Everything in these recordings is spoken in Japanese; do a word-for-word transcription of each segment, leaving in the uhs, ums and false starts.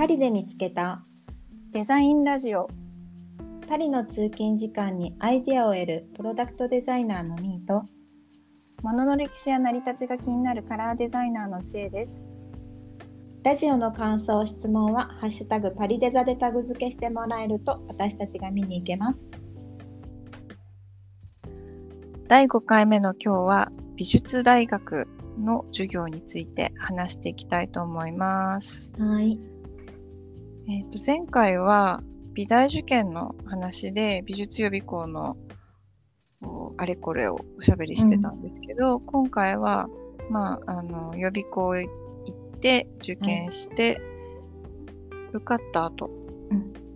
パリで見つけたデザインラジオ。パリの通勤時間にアイデアを得るプロダクトデザイナーのミーと、物の歴史や成り立ちが気になるカラーデザイナーの知恵です。ラジオの感想・質問はハッシュタグパリデザでタグ付けしてもらえると私たちが見に行けます。だいごかいめの今日は美術大学の授業について話していきたいと思います。はい。えーと、前回は美大受験の話で美術予備校のあれこれをおしゃべりしてたんですけど、うん、今回は、まあ、あの予備校行って受験して、うん、受かった後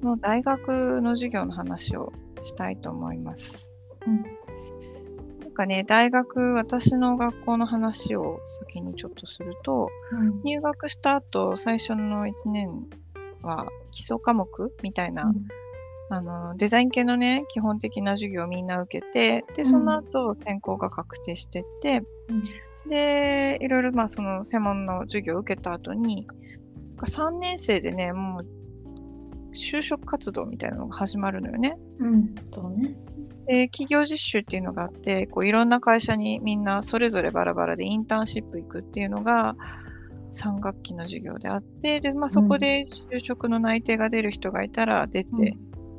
の大学の授業の話をしたいと思います。うん。なんかね、大学、私の学校の話を先にちょっとすると、うん、入学した後最初のいちねんは基礎科目みたいな、うん、あのデザイン系のね基本的な授業をみんな受けて、でその後専攻が確定してって、うん、でいろいろまあその専門の授業を受けた後にさんねん生でねもう就職活動みたいなのが始まるのよね。うん、そうね。で企業実習っていうのがあって、こういろんな会社にみんなそれぞれバラバラでインターンシップ行くっていうのがさん学期の授業であって、で、まあ、そこで就職の内定が出る人がいたら出て、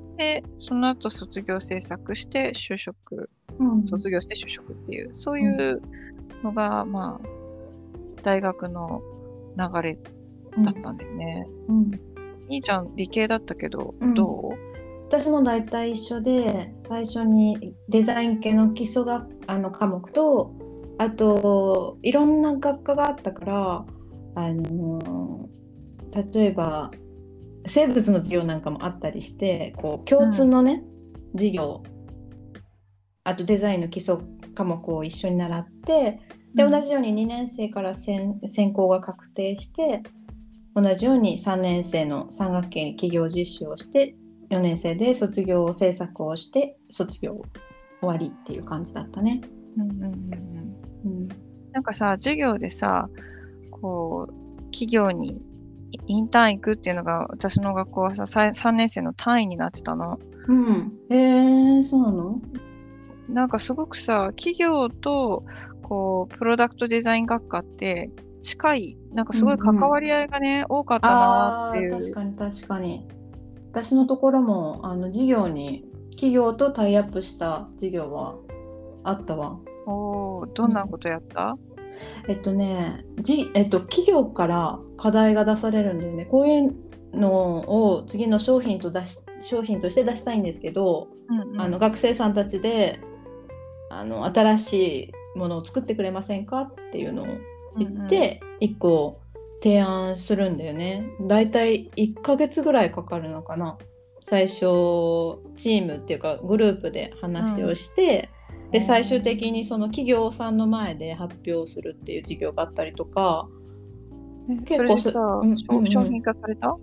うん、でその後卒業制作して就職、うん、卒業して就職っていう、そういうのが、うん、まあ、大学の流れだったんだよね。うんうん、兄ちゃん理系だったけど、うん、どう？私も大体一緒で、最初にデザイン系の基礎があの科目と、あといろんな学科があったから、あの例えば生物の授業なんかもあったりして、こう共通のね、うん、授業、あとデザインの基礎科目を一緒に習って、で同じようににねん生から専攻が確定して、同じようにさんねん生のさん学期に企業実習をして、よねん生で卒業制作をして卒業終わりっていう感じだったね。うんうんうんうん、なんかさ、授業でさ、こう企業にインターン行くっていうのが、私の学校はさ さんねん生の単位になってたの。うん。えー、そうなの？なんかすごくさ、企業とこうプロダクトデザイン学科って近い、なんかすごい関わり合いがね、うんうん、多かったなっていう。あー、確かに確かに。私のところもあの授業に企業とタイアップした授業はあったわ。おー、どんなことやった？うん、えっとねじ、えっと、企業から課題が出されるんだよね。こういうのを次の商品と出し、商品として出したいんですけど、うんうん、あの学生さんたちであの新しいものを作ってくれませんかっていうのを言って、うんうん、いっこ提案するんだよね。だいたいいっかげつぐらいかかるのかな。最初チームっていうかグループで話をして、うん、で最終的にその企業さんの前で発表するっていう授業があったりとか。結構それでさ、うんうん、商品化された？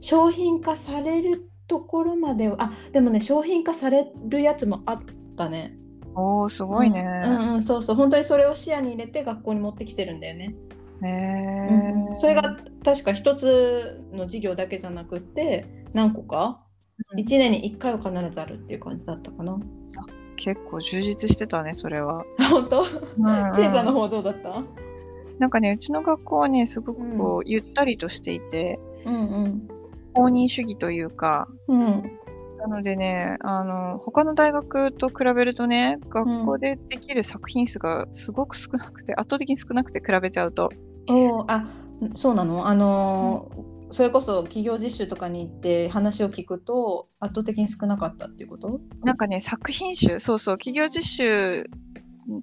商品化されるところまでは、あ、でもね、商品化されるやつもあったね。おー、すごいね。うん、うんうん、そうそう、本当にそれを視野に入れて学校に持ってきてるんだよね。うん、それが確か一つの授業だけじゃなくて何個か、うん、いちねんにいっかいは必ずあるっていう感じだったかな。あ、結構充実してたね、それは。本当？ちえちゃんの方どうだった？なんかね、うちの学校はねすごくこう、うん、ゆったりとしていて、うんうん、公認主義というか、うん、なのでね、あの他の大学と比べるとね、学校でできる作品数がすごく少なくて、圧倒的に少なくて、比べちゃうと。お、あ、そうなの？あのーうん、それこそ企業実習とかに行って話を聞くと圧倒的に少なかったっていうこと？なんかね、作品集、そうそう、企業実習っ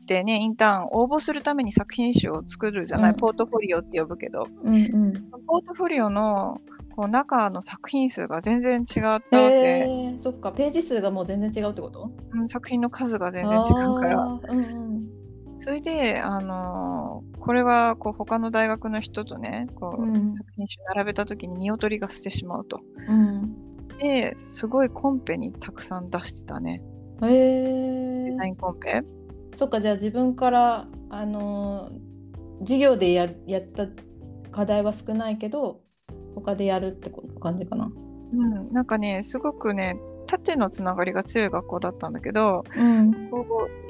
てね、インターン応募するために作品集を作るじゃない、うん、ポートフォリオって呼ぶけど、うんうん、ポートフォリオのこう中の作品数が全然違ったわけ。えー、そっか、ページ数がもう全然違うってこと？うん、作品の数が全然違うから。それで、あのー、これはこう他の大学の人とね、こう、うん、作品集並べた時に見劣りがしてしまうと、うん、ですごいコンペにたくさん出してたね。へー、デザインコンペ。そっか、じゃあ自分から、あのー、授業で や, やった課題は少ないけど、他でやるって感じかな。うん、なんかねすごくね縦のつながりが強い学校だったんだけど、うん、こ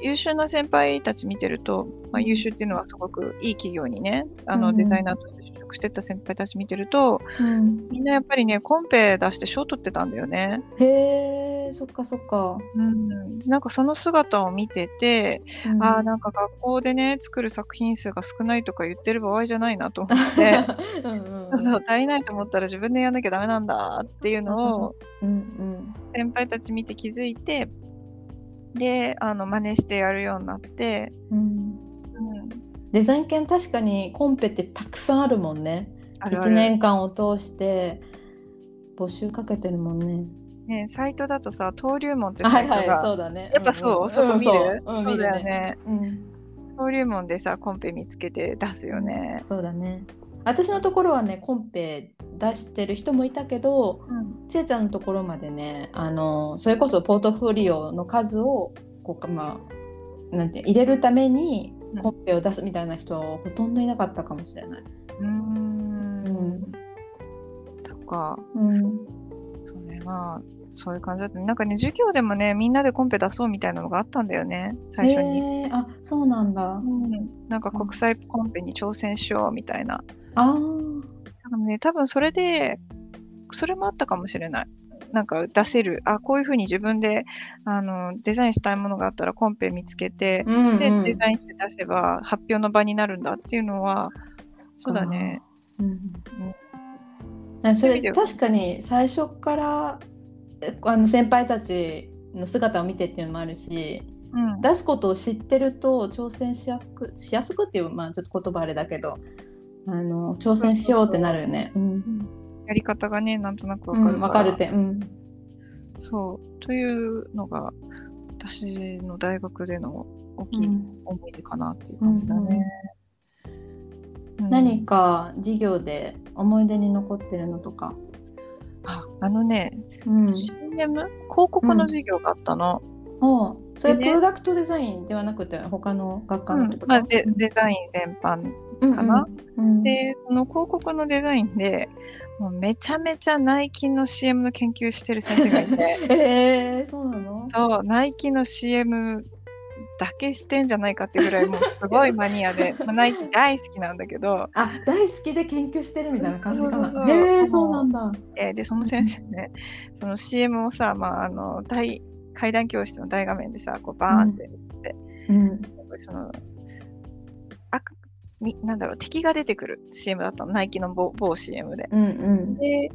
う優秀な先輩たち見てると、まあ、優秀っていうのはすごくいい企業にねあのデザイナーとして就職してった先輩たち見てると、うん、みんなやっぱりねコンペ出して賞取ってたんだよね。へー、そっかそっか、うん、なんかその姿を見てて、うん、あーなんか学校でね作る作品数が少ないとか言ってる場合じゃないなと思ってうん、うん、そう足りないと思ったら自分でやんなきゃダメなんだっていうのをうん、うん先輩たち見て気づいて、であの真似してやるようになって、うんうん、デザイン系確かにコンペってたくさんあるもんね。あるある。いちねんかんを通して募集かけてるもんね。ねサイトだとさ登竜門ってサイトが、はいはい、そうだね、やっぱそう、うんうん、そこ見る、うん、そう、うん、そうだよね、うん、登竜門でさコンペ見つけて出すよね、うん、そうだね。私のところはねコンペ出してる人もいたけど、うん、ちえちゃんのところまでねあのそれこそポートフォリオの数をこう、まあ、なんて入れるためにコンペを出すみたいな人はほとんどいなかったかもしれない。うーん、うん、そっか、うん、そうね、まあそういう感じだった、ね、なんかね授業でもねみんなでコンペ出そうみたいなのがあったんだよね最初に、えー、あそうなんだ、うん、なんか国際コンペに挑戦しようみたいな。ああ、ね、多分それでそれもあったかもしれない。なんか出せる、あこういう風に自分であのデザインしたいものがあったらコンペ見つけて、うんうん、でデザインして出せば発表の場になるんだっていうのはそうだね、うんうん、それ確かに最初からあの先輩たちの姿を見てっていうのもあるし、うん、出すことを知ってると挑戦しやすくしやすくっていう、まあ、ちょっと言葉あれだけどあの挑戦しようってなるよね。そうそうそう、うん、やり方がねなんとなく分かるから、うん、分かるて、うん、そうというのが私の大学での大きい思い出かなっていう感じだね、うんうん、何か授業で思い出に残ってるのとか。あ、あのね、うん、シーエム 広告の授業があったの、うん、おそれ、ね、プロダクトデザインではなくて他の学科のってこと、うんまあ、デ, デザイン全般かな、うんうんうん、でその広告のデザインでもうめちゃめちゃナイキの シーエム の研究してる先生がいてえー、そうなの。そうナイキの シーエム だけしてんじゃないかってぐらいもうすごいマニアで、まあ、ナイキ大好きなんだけどあ大好きで研究してるみたいな感じかな。そうそうそう、えー、そうなんだ、えー、でその先生ねその シーエム をさ、まあ、あの大階段教室の大画面でさこうバーンってして、うんうん、そのなんだろう敵が出てくる シーエム だったのナイキの某 シーエム で、うんうん、で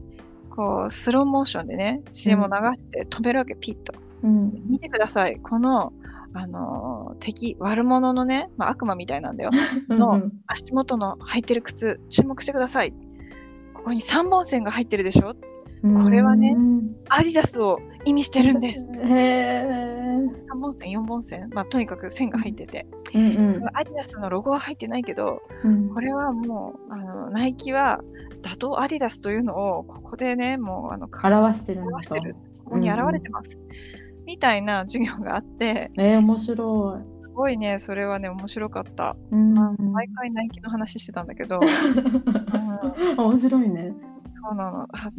こうスローモーションでね シーエム を流して止めるわけ、うん、ピッと、うん、見てくださいこの、あのー、敵悪者のね、まあ、悪魔みたいなんだよのうん、うん、足元の履いてる靴注目してくださいここにさんぼん線が入ってるでしょこれはねアディダスを意味してるんですへさんぼん線よんぼん線、まあ、とにかく線が入ってて、うんうん、アディダスのロゴは入ってないけど、うん、これはもうあのナイキは打倒アディダスというのをここでねもうあの表してるんだ表してるここに現れてます、うん、みたいな授業があってえー、面白いすごいねそれはね面白かった、うんまあ、毎回ナイキの話してたんだけど、うん、面白いね。そうな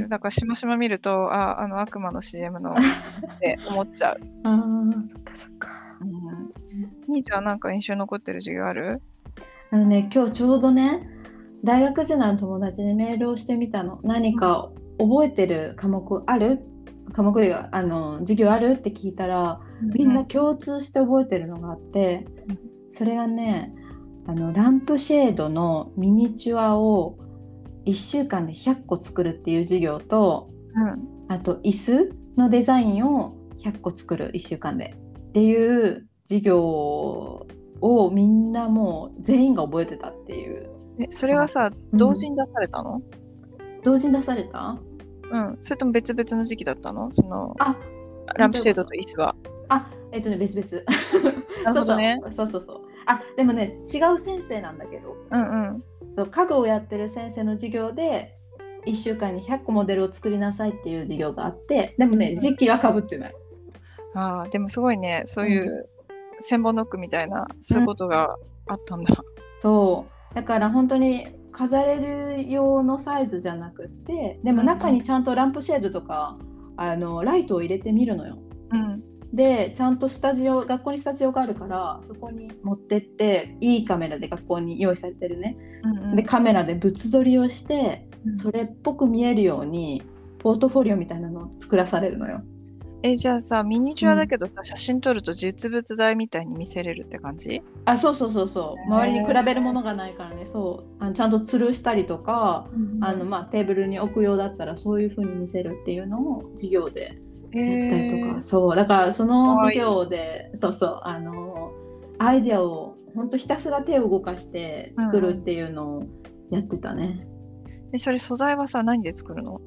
のだからしましま見るとああの悪魔の シーエム のって思っちゃうあそっかそっか、うん、兄ちゃんなんか印象残ってる授業ある？あのね今日ちょうどね大学時代の友達にメールをしてみたの。何か覚えてる科目ある？科目であの授業あるって聞いたら、うん、みんな共通して覚えてるのがあって、うん、それがねあのランプシェードのミニチュアをいっしゅうかんでひゃっこ作るっていう授業と、うん、あと椅子のデザインをひゃっこ作るいっしゅうかんでっていう授業をみんなもう全員が覚えてたっていう。えそれはさ、うん、同時に出されたの？同時に出された？うんそれとも別々の時期だったの？そのあランプシェードと椅子はあえっとね別々なるほどねそうそうそうそうあでもね違う先生なんだけどうんうん家具をやってる先生の授業でいっしゅうかんにひゃっこモデルを作りなさいっていう授業があってでもね時期は被ってない。あでもすごいねそういう千本ノックみたいな、うん、そういうことがあったんだ、うん、そうだから本当に飾れる用のサイズじゃなくて、でも中にちゃんとランプシェードとかあのライトを入れてみるのよ、うん、でちゃんとスタジオ、学校にスタジオがあるからそこに持ってっていいカメラで学校に用意されてるね、うんうん、でカメラで物撮りをして、うん、それっぽく見えるようにポートフォリオみたいなのを作らされるのよ。え、じゃあさ、ミニチュアだけどさ、うん、写真撮ると実物大みたいに見せれるって感じ？あ、そうそうそうそう。周りに比べるものがないからね、そう。あのちゃんと吊るしたりとか、うん、あのまあ、テーブルに置くようだったらそういう風に見せるっていうのも授業でやったりとか、そう。だからその授業で、いいそうそう、あのアイデアを本当ひたすら手を動かして作るっていうのをやってたね。うん、でそれ素材はさ、何で作るの？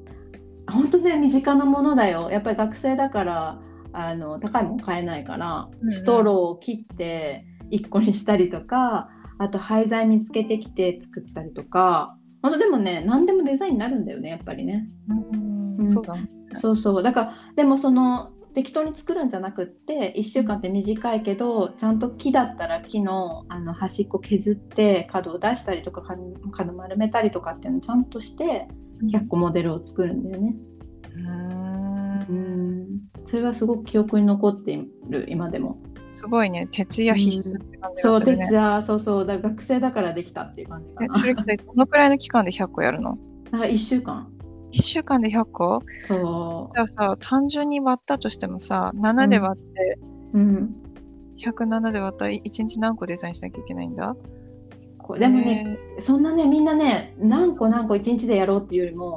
本当ね、身近なものだよ。やっぱり学生だからあの高いもの買えないから、うん、ストローを切っていっこにしたりとか、あと廃材見つけてきて作ったりとか、あとでもね、何でもデザインになるんだよね、やっぱりね。うん、うん、そうだ、そうそう。だからでもその適当に作るんじゃなくって、いっしゅうかんって短いけどちゃんと木だったら木 の, あの端っこ削って角を出したりとか角丸めたりとかっていうのをちゃんとしてひゃっこモデルを作るんだよね。うーん、それはすごく記憶に残っている、今でも。すごいね、徹夜必須って感じだったね。そう、徹夜、そうそう、だ学生だからできたっていう感じかな。それどのくらいの期間でひゃっこやるの？なんかいっしゅうかん。いっしゅうかんでひゃっこ？そう。じゃあさ、単純に割ったとしてもさ、ななで割って、うん、ひゃくななで割ったらいちにち何個デザインしなきゃいけないんだ？でもね、そんなね、みんなね、何個何個いちにちでやろうっていうよりも、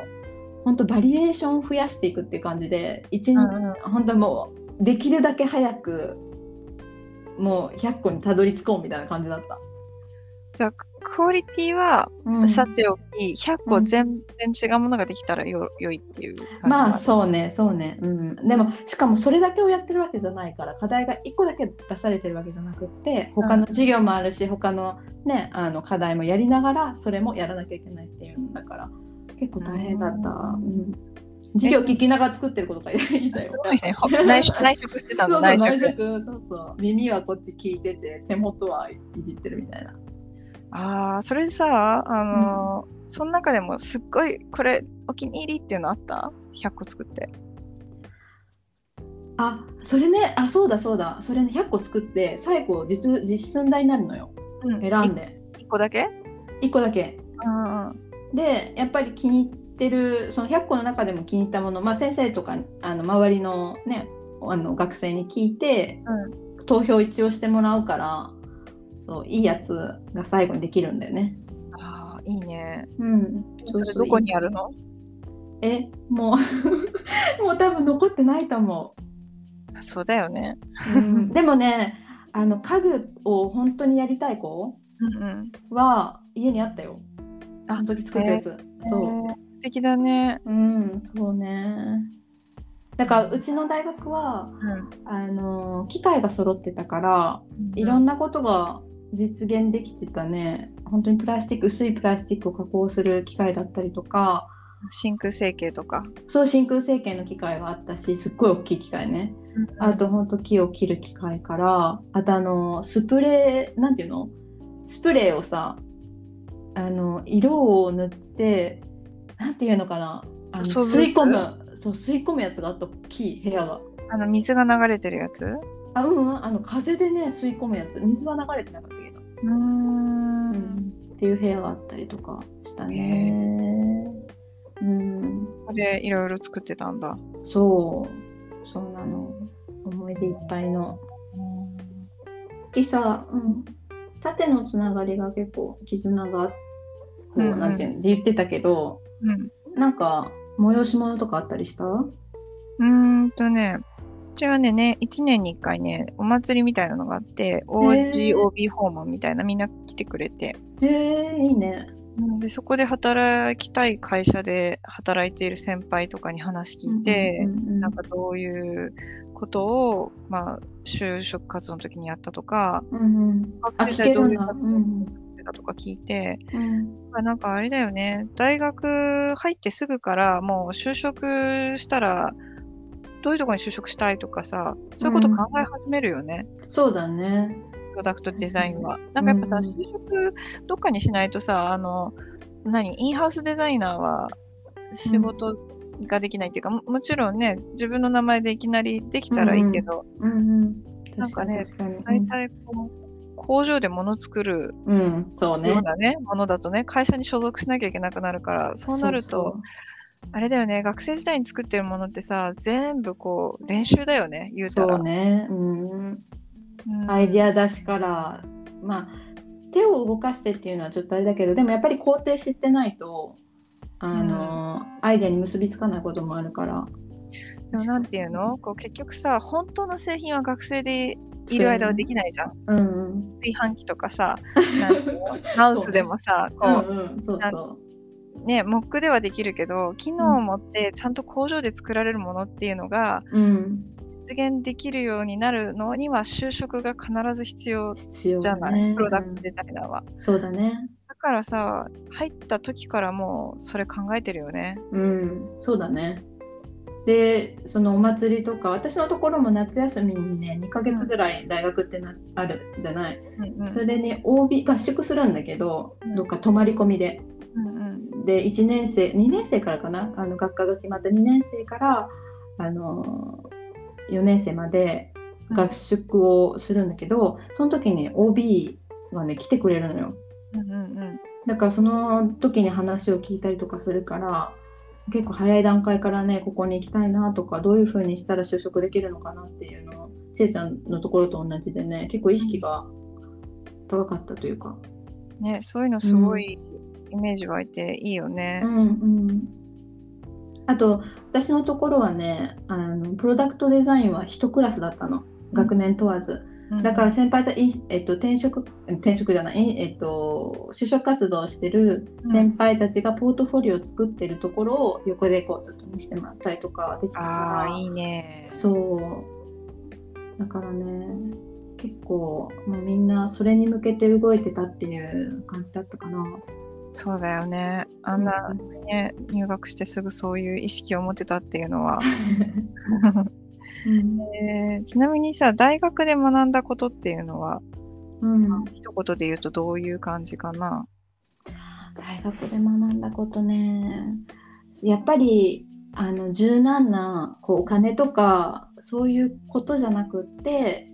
本当バリエーションを増やしていくっていう感じで、いちにち、うんうん、本当もうできるだけ早くもうひゃっこにたどり着こうみたいな感じだった。じゃあクオリティはさておき、ひゃっこ全然違うものができたらよ、うん、良いっていう感じ。まあそうね、そうね、うん、でもしかもそれだけをやってるわけじゃないから、課題がいっこだけ出されてるわけじゃなくって、他の授業もあるし、他のね、あの課題もやりながらそれもやらなきゃいけないっていうんだから、結構大変だった、うんうん、授業聞きながら作ってることがいたよ。内職してたんだ。そうそう、内職、そうそう、耳はこっち聞いてて手元はいじってるみたいな。あ、それでさ、あのーうん、その中でもすっごいこれお気に入りっていうのあった？ひゃっこ作って。あ、それね、あ、そうだそうだ、それね、ひゃっこ作って最後 実, 実寸大になるのよ、うん、選んでいっこだけいっこだけ、うん、でやっぱり気に入ってる、そのひゃっこの中でも気に入ったもの、まあ、先生とかあの周りのね、あの学生に聞いて、うん、投票一応してもらうから、そう、いいやつが最後にできるんだよね。ああ、いいね。うん。それどこにあるの？え、もうもう多分残ってないと思う。そうだよね。うん、でもね、あの家具を本当にやりたい子は家にあったよ。うんうん、その時作ったやつ。そう。素敵だね。うん、そうね。だからうちの大学は、うん、あの機械が揃ってたから、うん、いろんなことが実現できてたね。本当にプラスチック、薄いプラスチックを加工する機械だったりとか、真空成形とか、そう、真空成形の機械があったし、すっごい大きい機械ね、うん、あと本当木を切る機械から、あとあのスプレー、なんていうの、スプレーをさ、あの色を塗って、なんていうのかな、あの吸い込む、そう、吸い込むやつがあった、木、部屋が、あの水が流れてるやつ、あ、うん、あの風でね吸い込むやつ、水は流れてなかったけど、うーん、うん、っていう部屋があったりとかしたね。うん、そこでいろいろ作ってたんだ。そう、そんなの思い出いっぱいの。でさ、うん、縦のつながりが結構絆がこう、うんうん、なんていうの言ってたけど、うん、なんか催し物とかあったりした？うーんとね、うちはね、ね、いちねんにいっかいね、お祭りみたいなのがあって、オージーオービー 訪問みたいな、みんな来てくれて。へえ、いいね。で、そこで働きたい会社で働いている先輩とかに話聞いて、うんうんうん、なんかどういうことを、まあ、就職活動の時にやったとか、うんうん、学生時代どういう活動を作ってたとか聞いて、うん、なんかあれだよね、大学入ってすぐからもう就職したらどういうところに就職したいとかさ、そういうこと考え始めるよね、うん、そうだね。プロダクトデザインはなんかやっぱさ、就職どっかにしないとさ、あの何インハウスデザイナーは仕事ができないっていうか、うん、も, もちろんね自分の名前でいきなりできたらいいけど、うんうんうん、なんかね大体こう工場で物作るようなね、ものだとね会社に所属しなきゃいけなくなるから、そうなるとそうそうあれだよね、学生時代に作ってるものってさ全部こう練習だよね、言うたらそうね、うんうん、アイディア出しから、まあ、手を動かしてっていうのはちょっとあれだけど、でもやっぱり工程知ってないとあの、うん、アイデアに結びつかないこともあるから、でもなんていうのこう結局さ本当の製品は学生でいる間はできないじゃん、うんうん、炊飯器とかさマウスでもさこう、うんうん、そうそうね、モックではできるけど機能を持ってちゃんと工場で作られるものっていうのが、うん、実現できるようになるのには就職が必ず必要じゃない、ね、プロダクトデザイナーは、うん、そうだね、だからさ入った時からもうそれ考えてるよね、うん、そうだね。でそのお祭りとか、私のところも夏休みにねにかげつぐらい大学ってな、うん、あるじゃない、うんうん、それに オービー 合宿するんだけど、うん、どっか泊まり込みででいちねん生にねん生からかな、あの学科が決まったにねん生からあのよねん生まで合宿をするんだけど、うん、その時に オービー はね来てくれるのよ、うんうんうん、だからその時に話を聞いたりとかするから結構早い段階からねここに行きたいなとか、どういう風にしたら就職できるのかなっていうのをちえちゃんのところと同じでね結構意識が高かったというか、ね、そういうのすごい、うんイメージ湧いていいよね、うんうん、あと私のところはねあのプロダクトデザインは一クラスだったの、学年問わず、うん、だから先輩と、えっと、転職転職じゃない、えっと、就職活動してる先輩たちがポートフォリオを作ってるところを横でこうちょっと見せてもらったりとかできたから、あいいね、そうだからね結構もうみんなそれに向けて動いてたっていう感じだったかな。そうだよね、あんな、ねうん、入学してすぐそういう意識を持ってたっていうのは、えー、ちなみにさ大学で学んだことっていうのは、うん、一言で言うとどういう感じかな。大学で学んだことね、やっぱりあの柔軟なこうお金とかそういうことじゃなくって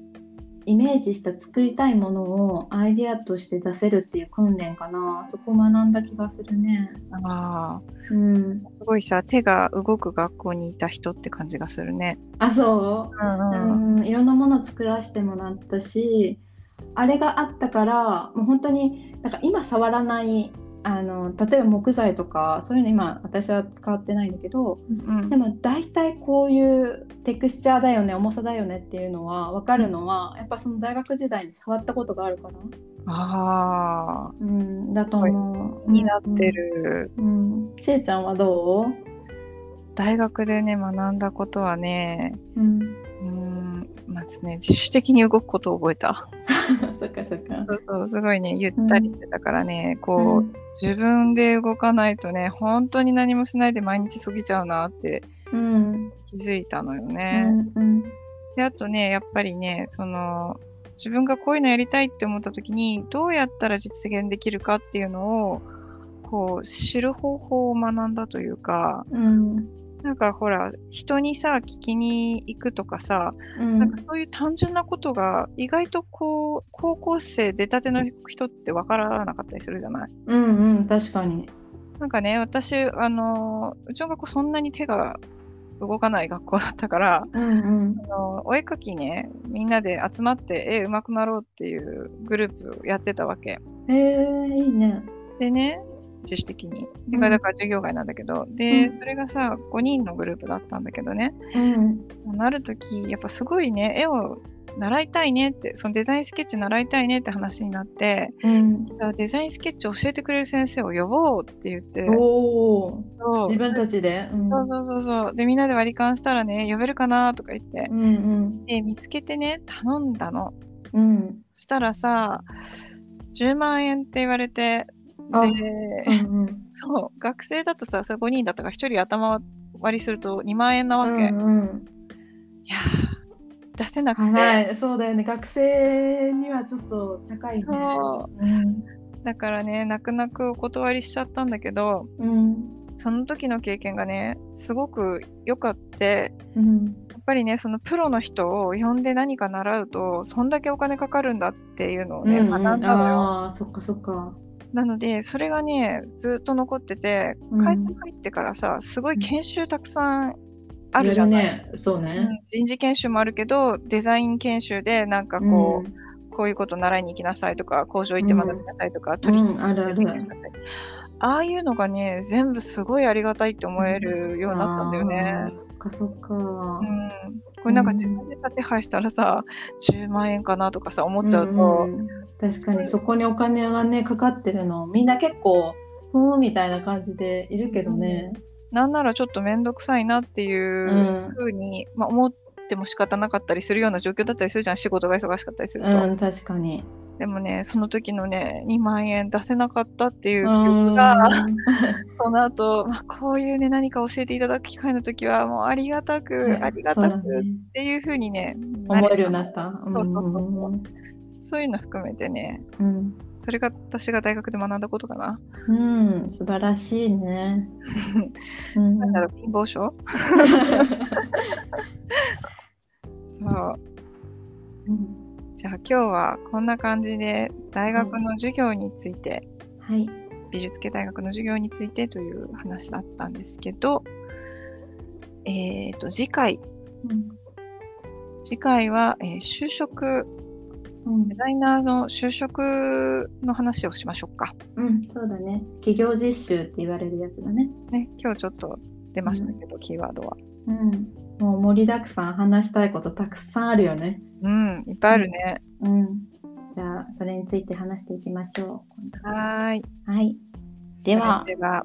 イメージした作りたいものをアイデアとして出せるっていう訓練かな、そこを学んだ気がするね。あ、うん、すごいさ手が動く学校にいた人って感じがするね。あ、そう、うんうんうん、いろんなものを作らせてもらったし、あれがあったからもう本当になんか今触らないあの例えば木材とかそういうの今私は使ってないんだけど、うん、でも大体こういうテクスチャーだよね重さだよねっていうのは分かるのはやっぱその大学時代に触ったことがあるから、ああ、うん、だと思うになってる、うんうん、ちえちゃんはどう？大学でね学んだことはね、うん、うーんまずね自主的に動くことを覚えたそっかそっか。そうそう、すごいねゆったりしてたからね、うん、こう自分で動かないとね本当に何もしないで毎日過ぎちゃうなって気づいたのよね、うんうんうん、であとねやっぱりねその自分がこういうのやりたいって思った時にどうやったら実現できるかっていうのをこう知る方法を学んだというか、うんなんかほら人にさ聞きに行くとかさ、うん、なんかそういう単純なことが意外とこう高校生出たての人って分からなかったりするじゃない。うんうん確かに。なんかね私あのうちの学校そんなに手が動かない学校だったから、うんうん、あのお絵描きねみんなで集まって絵上手くなろうっていうグループやってたわけ。へえー、いいね。でね。自主的にだから授業外なんだけど、うん、でそれがさごにんのグループだったんだけどね、うん、ある時やっぱすごいね絵を習いたいねってそのデザインスケッチ習いたいねって話になって、うん、じゃあデザインスケッチ教えてくれる先生を呼ぼうって言っておそう自分たちで、うん、そうそうそうそうでみんなで割り勘したらね呼べるかなとか言って、うんうん、で見つけてね頼んだの、うん、そしたらさじゅうまんえんって言われてでうんうん、そう学生だとさそれごにんだったからひとり頭割りするとにまんえんなわけ、うんうん、いや出せなくて、はい、そうだよね学生にはちょっと高いねそう、うん、だからね、泣く泣くお断りしちゃったんだけど、うん、その時の経験がねすごく良かって、うん、やっぱりねそのプロの人を呼んで何か習うとそんだけお金かかるんだっていうのをね、うんうん、学んだのよ。ああ、そっかそっか。なのでそれがねずっと残ってて、会社に入ってからさ、うん、すごい研修たくさんあるじゃない。いろいろね、そうね、うん、人事研修もあるけどデザイン研修でなんかこう、うん、こういうこと習いに行きなさいとか、工場行って学びなさいとか、うん、取引に行って勉強しなさい、うん、あるある。ああいうのがね全部すごいありがたいって思えるようになったんだよね。そっかそっか、うん、これなんか自分で手配したらさじゅうまんえんかなとかさ思っちゃうと、うんうん、確かにそこにお金がねかかってるのみんな結構ふーみたいな感じでいるけどね、うん、なんならちょっと面倒くさいなっていう風に、うん、まあ、思っても仕方なかったりするような状況だったりするじゃん、仕事が忙しかったりすると、うん、確かに。でもねその時のねにまんえん出せなかったっていう記憶がその後、まあ、こういうね何か教えていただく機会の時はもうありがたく、ね、ありがたくっていう風にね、思えるようになった。そうそうそうそう、そういうの含めてね、うん、それが私が大学で学んだことかな。うん、素晴らしいね。なんだろう、貧乏症？そう、うん。じゃあ今日はこんな感じで大学の授業について、はいはい、美術系大学の授業についてという話だったんですけど、えーと、次回、うん、次回は、えー、就職、デザイナーの就職の話をしましょうか。うん、そうだね。企業実習って言われるやつだね。ね、今日ちょっと出ましたけど、うん、キーワードは。うん、もう盛りだくさん、話したいことたくさんあるよね。うん、いっぱいあるね。うん。うん、じゃあ、それについて話していきましょう。はーい。はい。では。では。